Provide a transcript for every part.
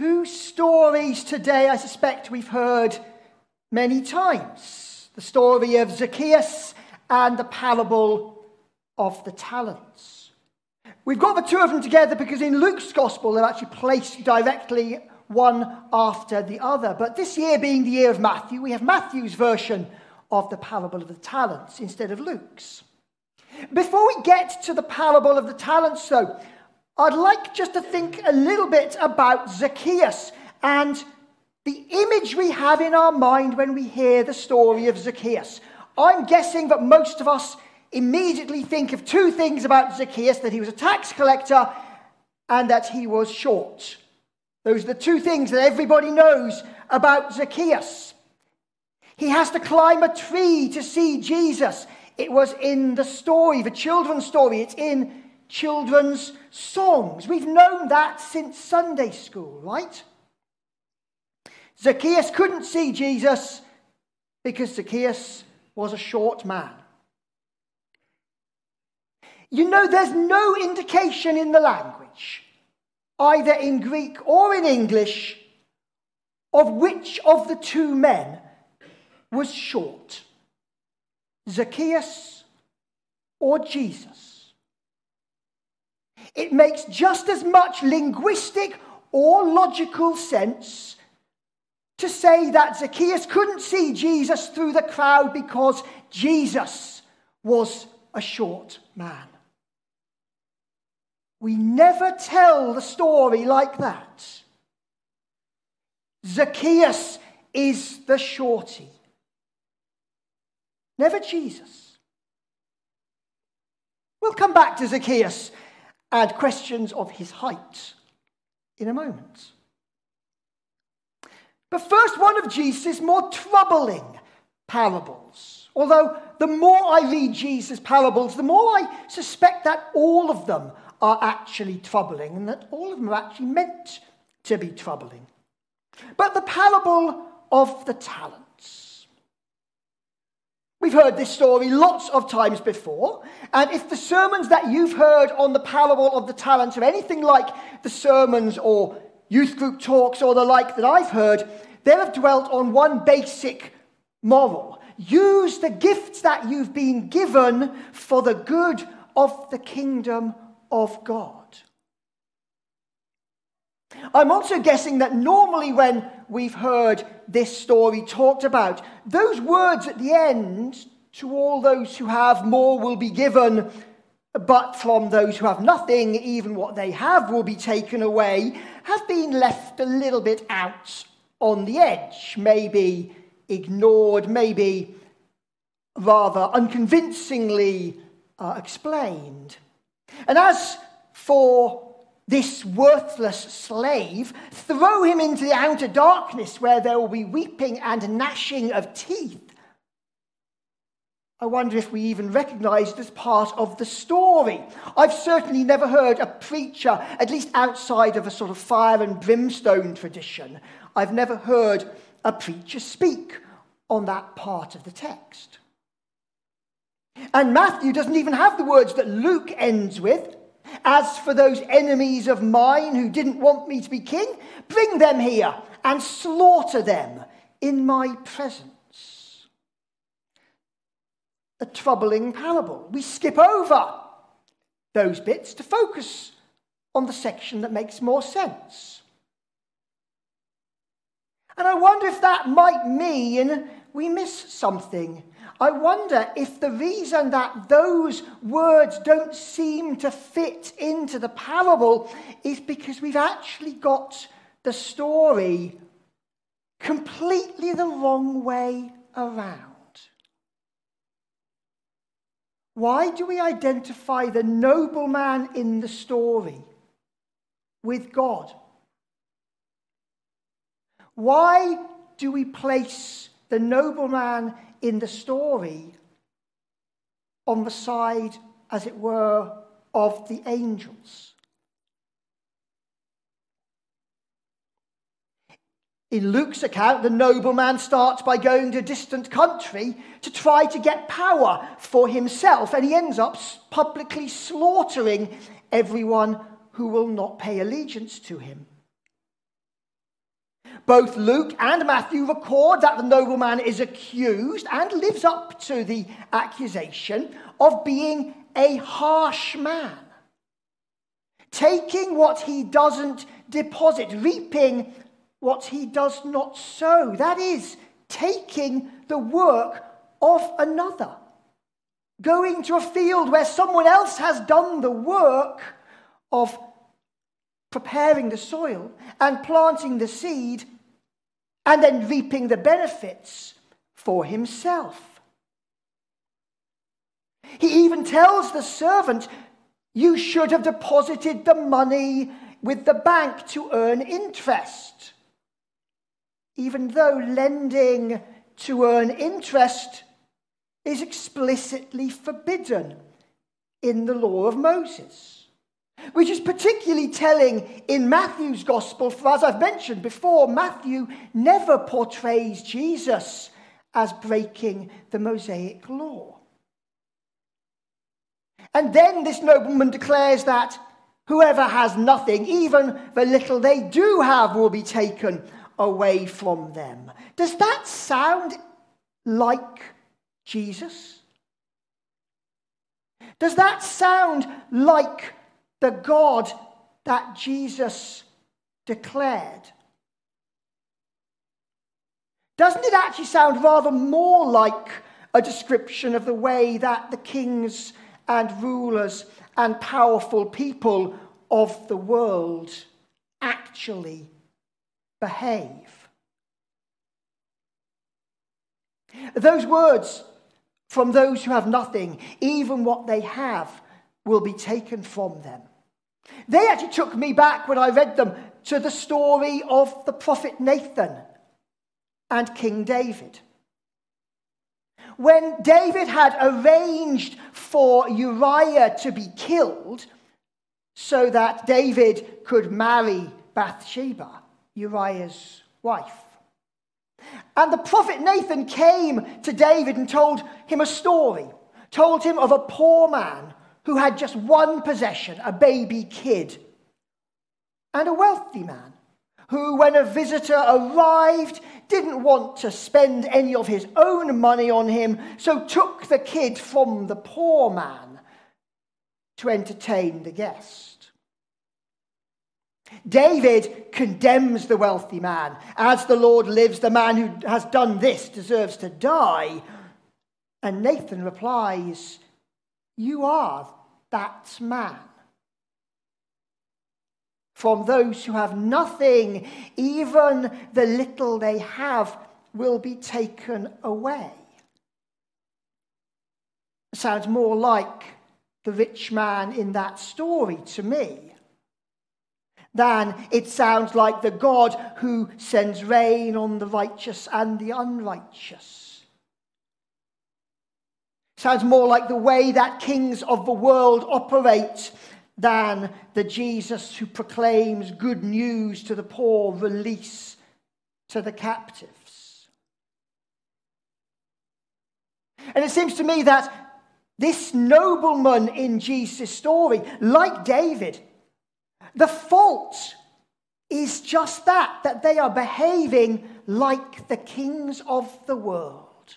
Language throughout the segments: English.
two stories today I suspect we've heard many times. The story of Zacchaeus and the parable of the talents. We've got the two of them together because in Luke's gospel they're actually placed directly one after the other. But this year being the year of Matthew, we have Matthew's version of the parable of the talents instead of Luke's. Before we get to the parable of the talents, though, I'd like just to think a little bit about Zacchaeus and the image we have in our mind when we hear the story of Zacchaeus. I'm guessing that most of us immediately think of two things about Zacchaeus, that he was a tax collector and that he was short. Those are the two things that everybody knows about Zacchaeus. He has to climb a tree to see Jesus. It was in the story, the children's story. It's in children's songs. We've known that since Sunday school, right? Zacchaeus couldn't see Jesus because Zacchaeus was a short man. You know, there's no indication in the language, either in Greek or in English, of which of the two men was short, Zacchaeus or Jesus. It makes just as much linguistic or logical sense to say that Zacchaeus couldn't see Jesus through the crowd because Jesus was a short man. We never tell the story like that. Zacchaeus is the shorty. Never Jesus. We'll come back to Zacchaeus and questions of his height in a moment. But first, one of Jesus' more troubling parables. Although the more I read Jesus' parables, the more I suspect that all of them are actually troubling and that all of them are actually meant to be troubling. But the parable of the talents. We've heard this story lots of times before, and if the sermons that you've heard on the parable of the talents are anything like the sermons or youth group talks or the like that I've heard, they'll have dwelt on one basic moral. Use the gifts that you've been given for the good of the kingdom of God. I'm also guessing that normally when we've heard this story talked about, those words at the end, to all those who have more will be given, but from those who have nothing, even what they have will be taken away, have been left a little bit out on the edge, maybe ignored, maybe rather unconvincingly explained. And as for this worthless slave, throw him into the outer darkness where there will be weeping and gnashing of teeth. I wonder if we even recognize this part of the story. I've certainly never heard a preacher, at least outside of a sort of fire and brimstone tradition, I've never heard a preacher speak on that part of the text. And Matthew doesn't even have the words that Luke ends with. As for those enemies of mine who didn't want me to be king, bring them here and slaughter them in my presence. A troubling parable. We skip over those bits to focus on the section that makes more sense. And I wonder if that might mean we miss something. I wonder if the reason that those words don't seem to fit into the parable is because we've actually got the story completely the wrong way around. Why do we identify the nobleman in the story with God? Why do we place the nobleman in the story on the side, as it were, of the angels? In Luke's account, the nobleman starts by going to a distant country to try to get power for himself, and he ends up publicly slaughtering everyone who will not pay allegiance to him. Both Luke and Matthew record that the nobleman is accused and lives up to the accusation of being a harsh man, taking what he doesn't deposit, reaping what he does not sow. That is, taking the work of another, going to a field where someone else has done the work of preparing the soil and planting the seed and then reaping the benefits for himself. He even tells the servant, "You should have deposited the money with the bank to earn interest." Even though lending to earn interest is explicitly forbidden in the law of Moses, which is particularly telling in Matthew's gospel, for as I've mentioned before, Matthew never portrays Jesus as breaking the Mosaic law. And then this nobleman declares that whoever has nothing, even the little they do have, will be taken away from them. Does that sound like Jesus? Does that sound like the God that Jesus declared? Doesn't it actually sound rather more like a description of the way that the kings and rulers and powerful people of the world actually behave? Those words, "From those who have nothing, even what they have will be taken from them," they actually took me back when I read them to the story of the prophet Nathan and King David. When David had arranged for Uriah to be killed so that David could marry Bathsheba, Uriah's wife. And the prophet Nathan came to David and told him a story, told him of a poor man who had just one possession, a baby kid, and a wealthy man who, when a visitor arrived, didn't want to spend any of his own money on him, so took the kid from the poor man to entertain the guest. David condemns the wealthy man. "As the Lord lives, the man who has done this deserves to die." And Nathan replies, "You are that man." From those who have nothing, even the little they have will be taken away. It sounds more like the rich man in that story to me than it sounds like the God who sends rain on the righteous and the unrighteous. It sounds more like the way that kings of the world operate than the Jesus who proclaims good news to the poor, release to the captives. And it seems to me that this nobleman in Jesus' story, like David, the fault is just that they are behaving like the kings of the world.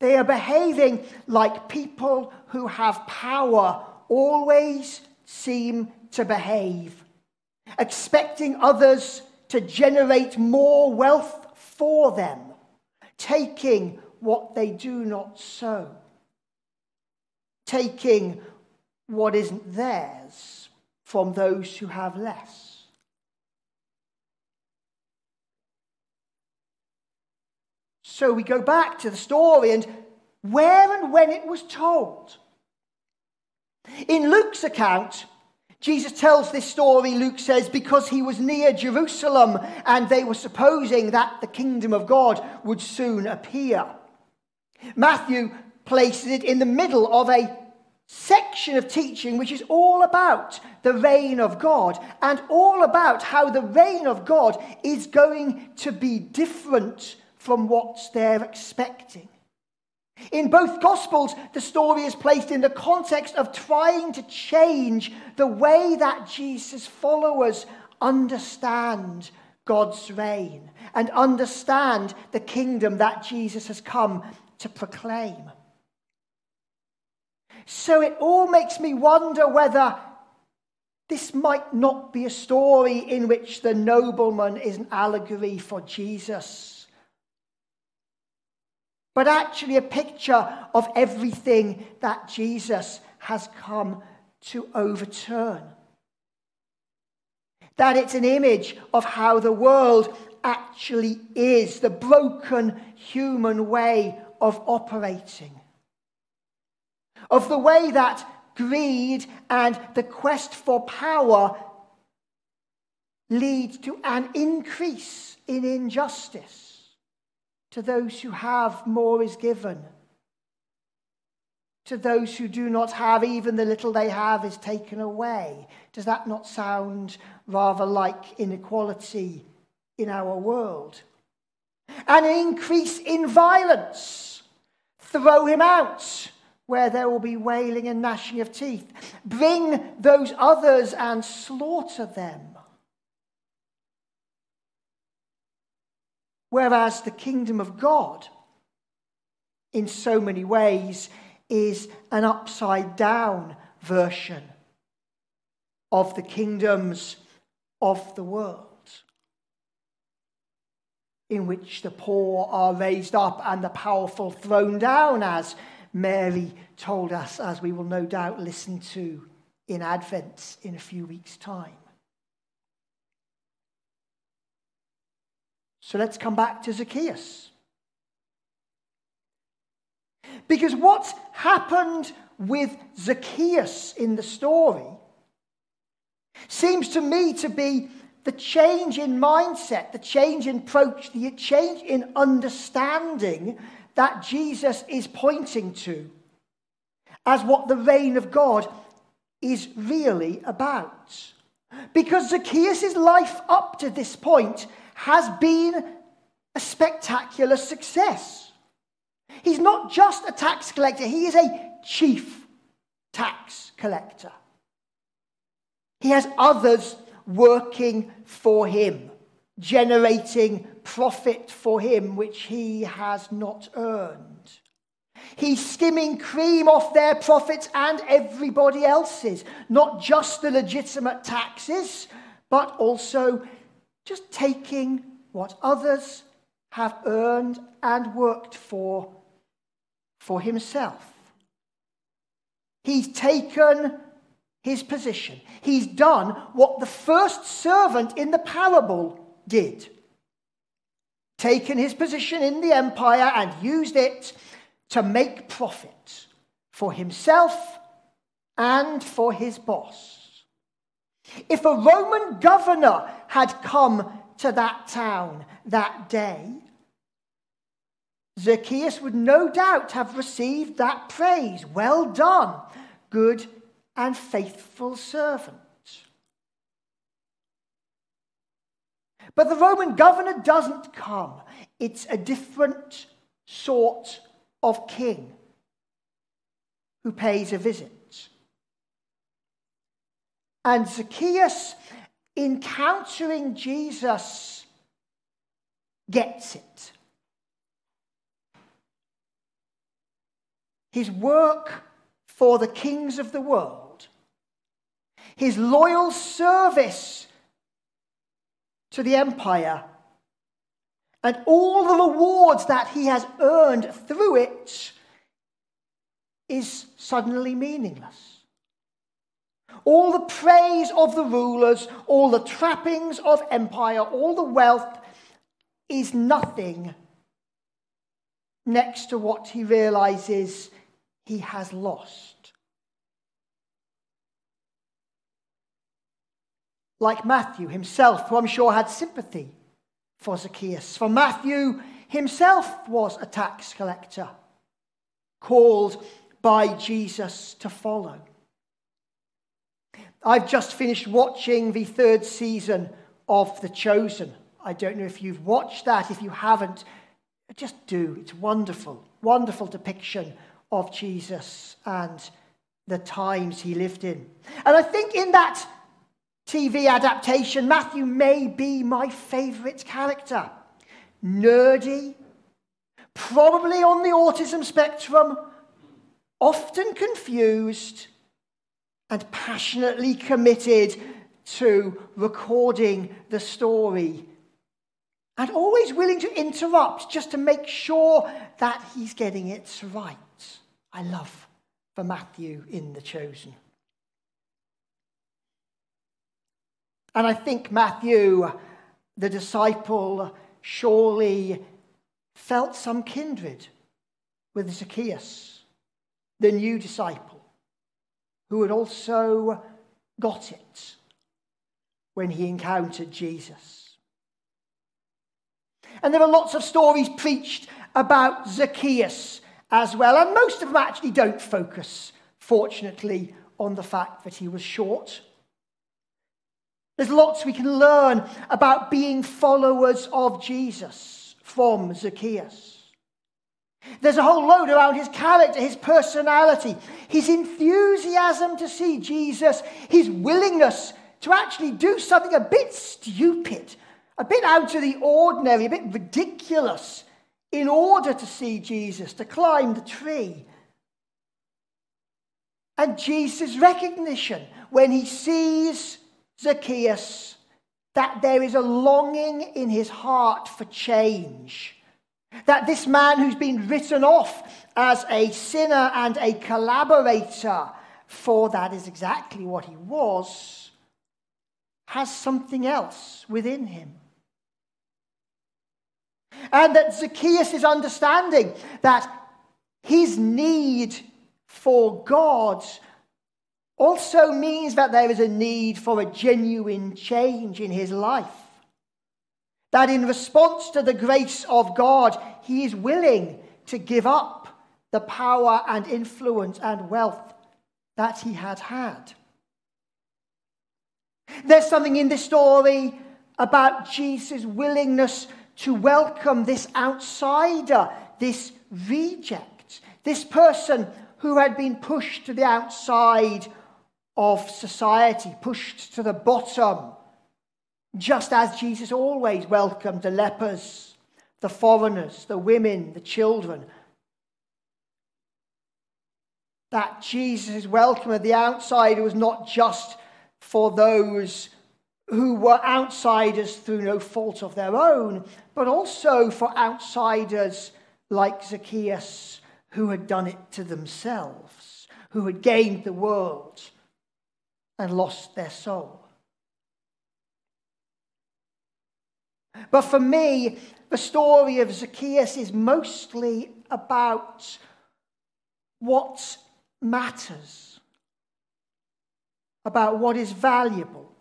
They are behaving like people who have power always seem to behave, expecting others to generate more wealth for them, taking what they do not sow, taking what isn't theirs from those who have less. So we go back to the story and where and when it was told. In Luke's account, Jesus tells this story, Luke says, because he was near Jerusalem and they were supposing that the kingdom of God would soon appear. Matthew places it in the middle of a section of teaching which is all about the reign of God and all about how the reign of God is going to be different from what they're expecting. In both Gospels, the story is placed in the context of trying to change the way that Jesus' followers understand God's reign and understand the kingdom that Jesus has come to proclaim. So it all makes me wonder whether this might not be a story in which the nobleman is an allegory for Jesus, but actually a picture of everything that Jesus has come to overturn. That it's an image of how the world actually is, the broken human way of operating, of the way that greed and the quest for power lead to an increase in injustice. To those who have, more is given. To those who do not have, even the little they have is taken away. Does that not sound rather like inequality in our world? An increase in violence. Throw him out, where there will be wailing and gnashing of teeth. Bring those others and slaughter them. Whereas the kingdom of God, in so many ways, is an upside-down version of the kingdoms of the world, in which the poor are raised up and the powerful thrown down, as Mary told us, as we will no doubt listen to in Advent in a few weeks' time. So let's come back to Zacchaeus. Because what happened with Zacchaeus in the story seems to me to be the change in mindset, the change in approach, the change in understanding that Jesus is pointing to as what the reign of God is really about. Because Zacchaeus' life up to this point has been a spectacular success. He's not just a tax collector, he is a chief tax collector. He has others working for him, generating profit for him, which he has not earned. He's skimming cream off their profits and everybody else's, not just the legitimate taxes, but also just taking what others have earned and worked for himself. He's taken his position. He's done what the first servant in the parable did. Taken his position in the empire and used it to make profit for himself and for his boss. If a Roman governor had come to that town that day, Zacchaeus would no doubt have received that praise. Well done, good and faithful servant. But the Roman governor doesn't come. It's a different sort of king who pays a visit. And Zacchaeus, encountering Jesus, gets it. His work for the kings of the world, his loyal service to the empire, and all the rewards that he has earned through it is suddenly meaningless. All the praise of the rulers, all the trappings of empire, all the wealth is nothing next to what he realizes he has lost. Like Matthew himself, who I'm sure had sympathy for Zacchaeus. For Matthew himself was a tax collector, called by Jesus to follow. I've just finished watching the third season of The Chosen. I don't know if you've watched that. If you haven't, just do. It's wonderful, wonderful depiction of Jesus and the times he lived in. And I think in that TV adaptation, Matthew may be my favourite character. Nerdy, probably on the autism spectrum, often confused, and passionately committed to recording the story, and always willing to interrupt just to make sure that he's getting it right. I love for Matthew in The Chosen. And I think Matthew, the disciple, surely felt some kindred with Zacchaeus, the new disciple, who had also got it when he encountered Jesus. And there are lots of stories preached about Zacchaeus as well, and most of them actually don't focus, fortunately, on the fact that he was short. There's lots we can learn about being followers of Jesus from Zacchaeus. There's a whole load around his character, his personality, his enthusiasm to see Jesus, his willingness to actually do something a bit stupid, a bit out of the ordinary, a bit ridiculous, in order to see Jesus, to climb the tree. And Jesus' recognition when he sees Zacchaeus, that there is a longing in his heart for change. That this man who's been written off as a sinner and a collaborator, for that is exactly what he was, has something else within him. And that Zacchaeus is understanding that his need for God also means that there is a need for a genuine change in his life. That in response to the grace of God, he is willing to give up the power and influence and wealth that he had had. There's something in this story about Jesus' willingness to welcome this outsider, this reject, this person who had been pushed to the outside of society, pushed to the bottom, just as Jesus always welcomed the lepers, the foreigners, the women, the children. That Jesus' welcome of the outsider was not just for those who were outsiders through no fault of their own, but also for outsiders like Zacchaeus, who had done it to themselves, who had gained the world and lost their soul. But for me, the story of Zacchaeus is mostly about what matters, about what is valuable,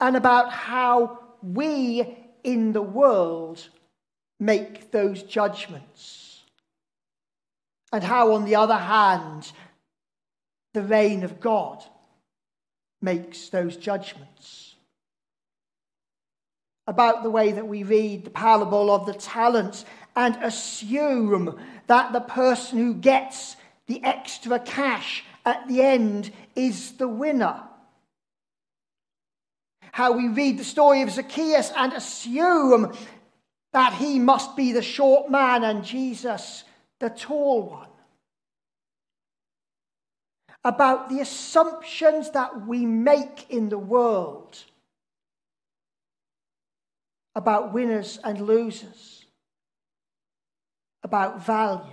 and about how we in the world make those judgments. And how, on the other hand, the reign of God makes those judgments. About the way that we read the parable of the talents and assume that the person who gets the extra cash at the end is the winner. How we read the story of Zacchaeus and assume that he must be the short man and Jesus the tall one. About the assumptions that we make in the world about winners and losers, about value.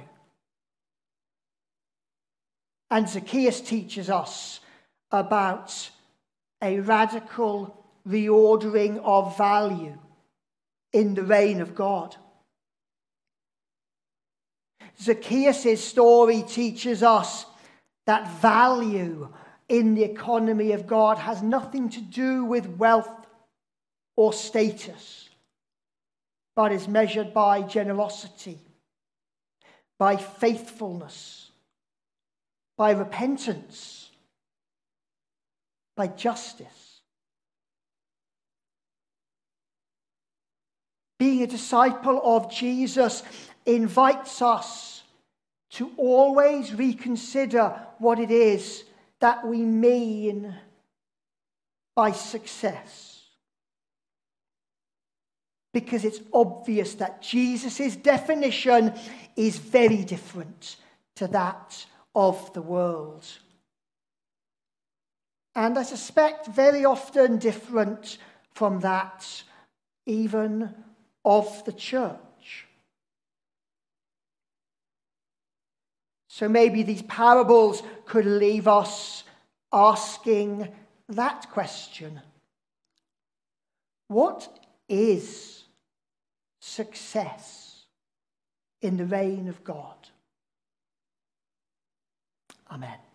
And Zacchaeus teaches us about a radical reordering of value in the reign of God. Zacchaeus' story teaches us that value in the economy of God has nothing to do with wealth or status, but is measured by generosity, by faithfulness, by repentance, by justice. Being a disciple of Jesus invites us to always reconsider what it is that we mean by success. Because it's obvious that Jesus' definition is very different to that of the world. And I suspect very often different from that even of the church. So maybe these parables could leave us asking that question. What is success in the reign of God? Amen.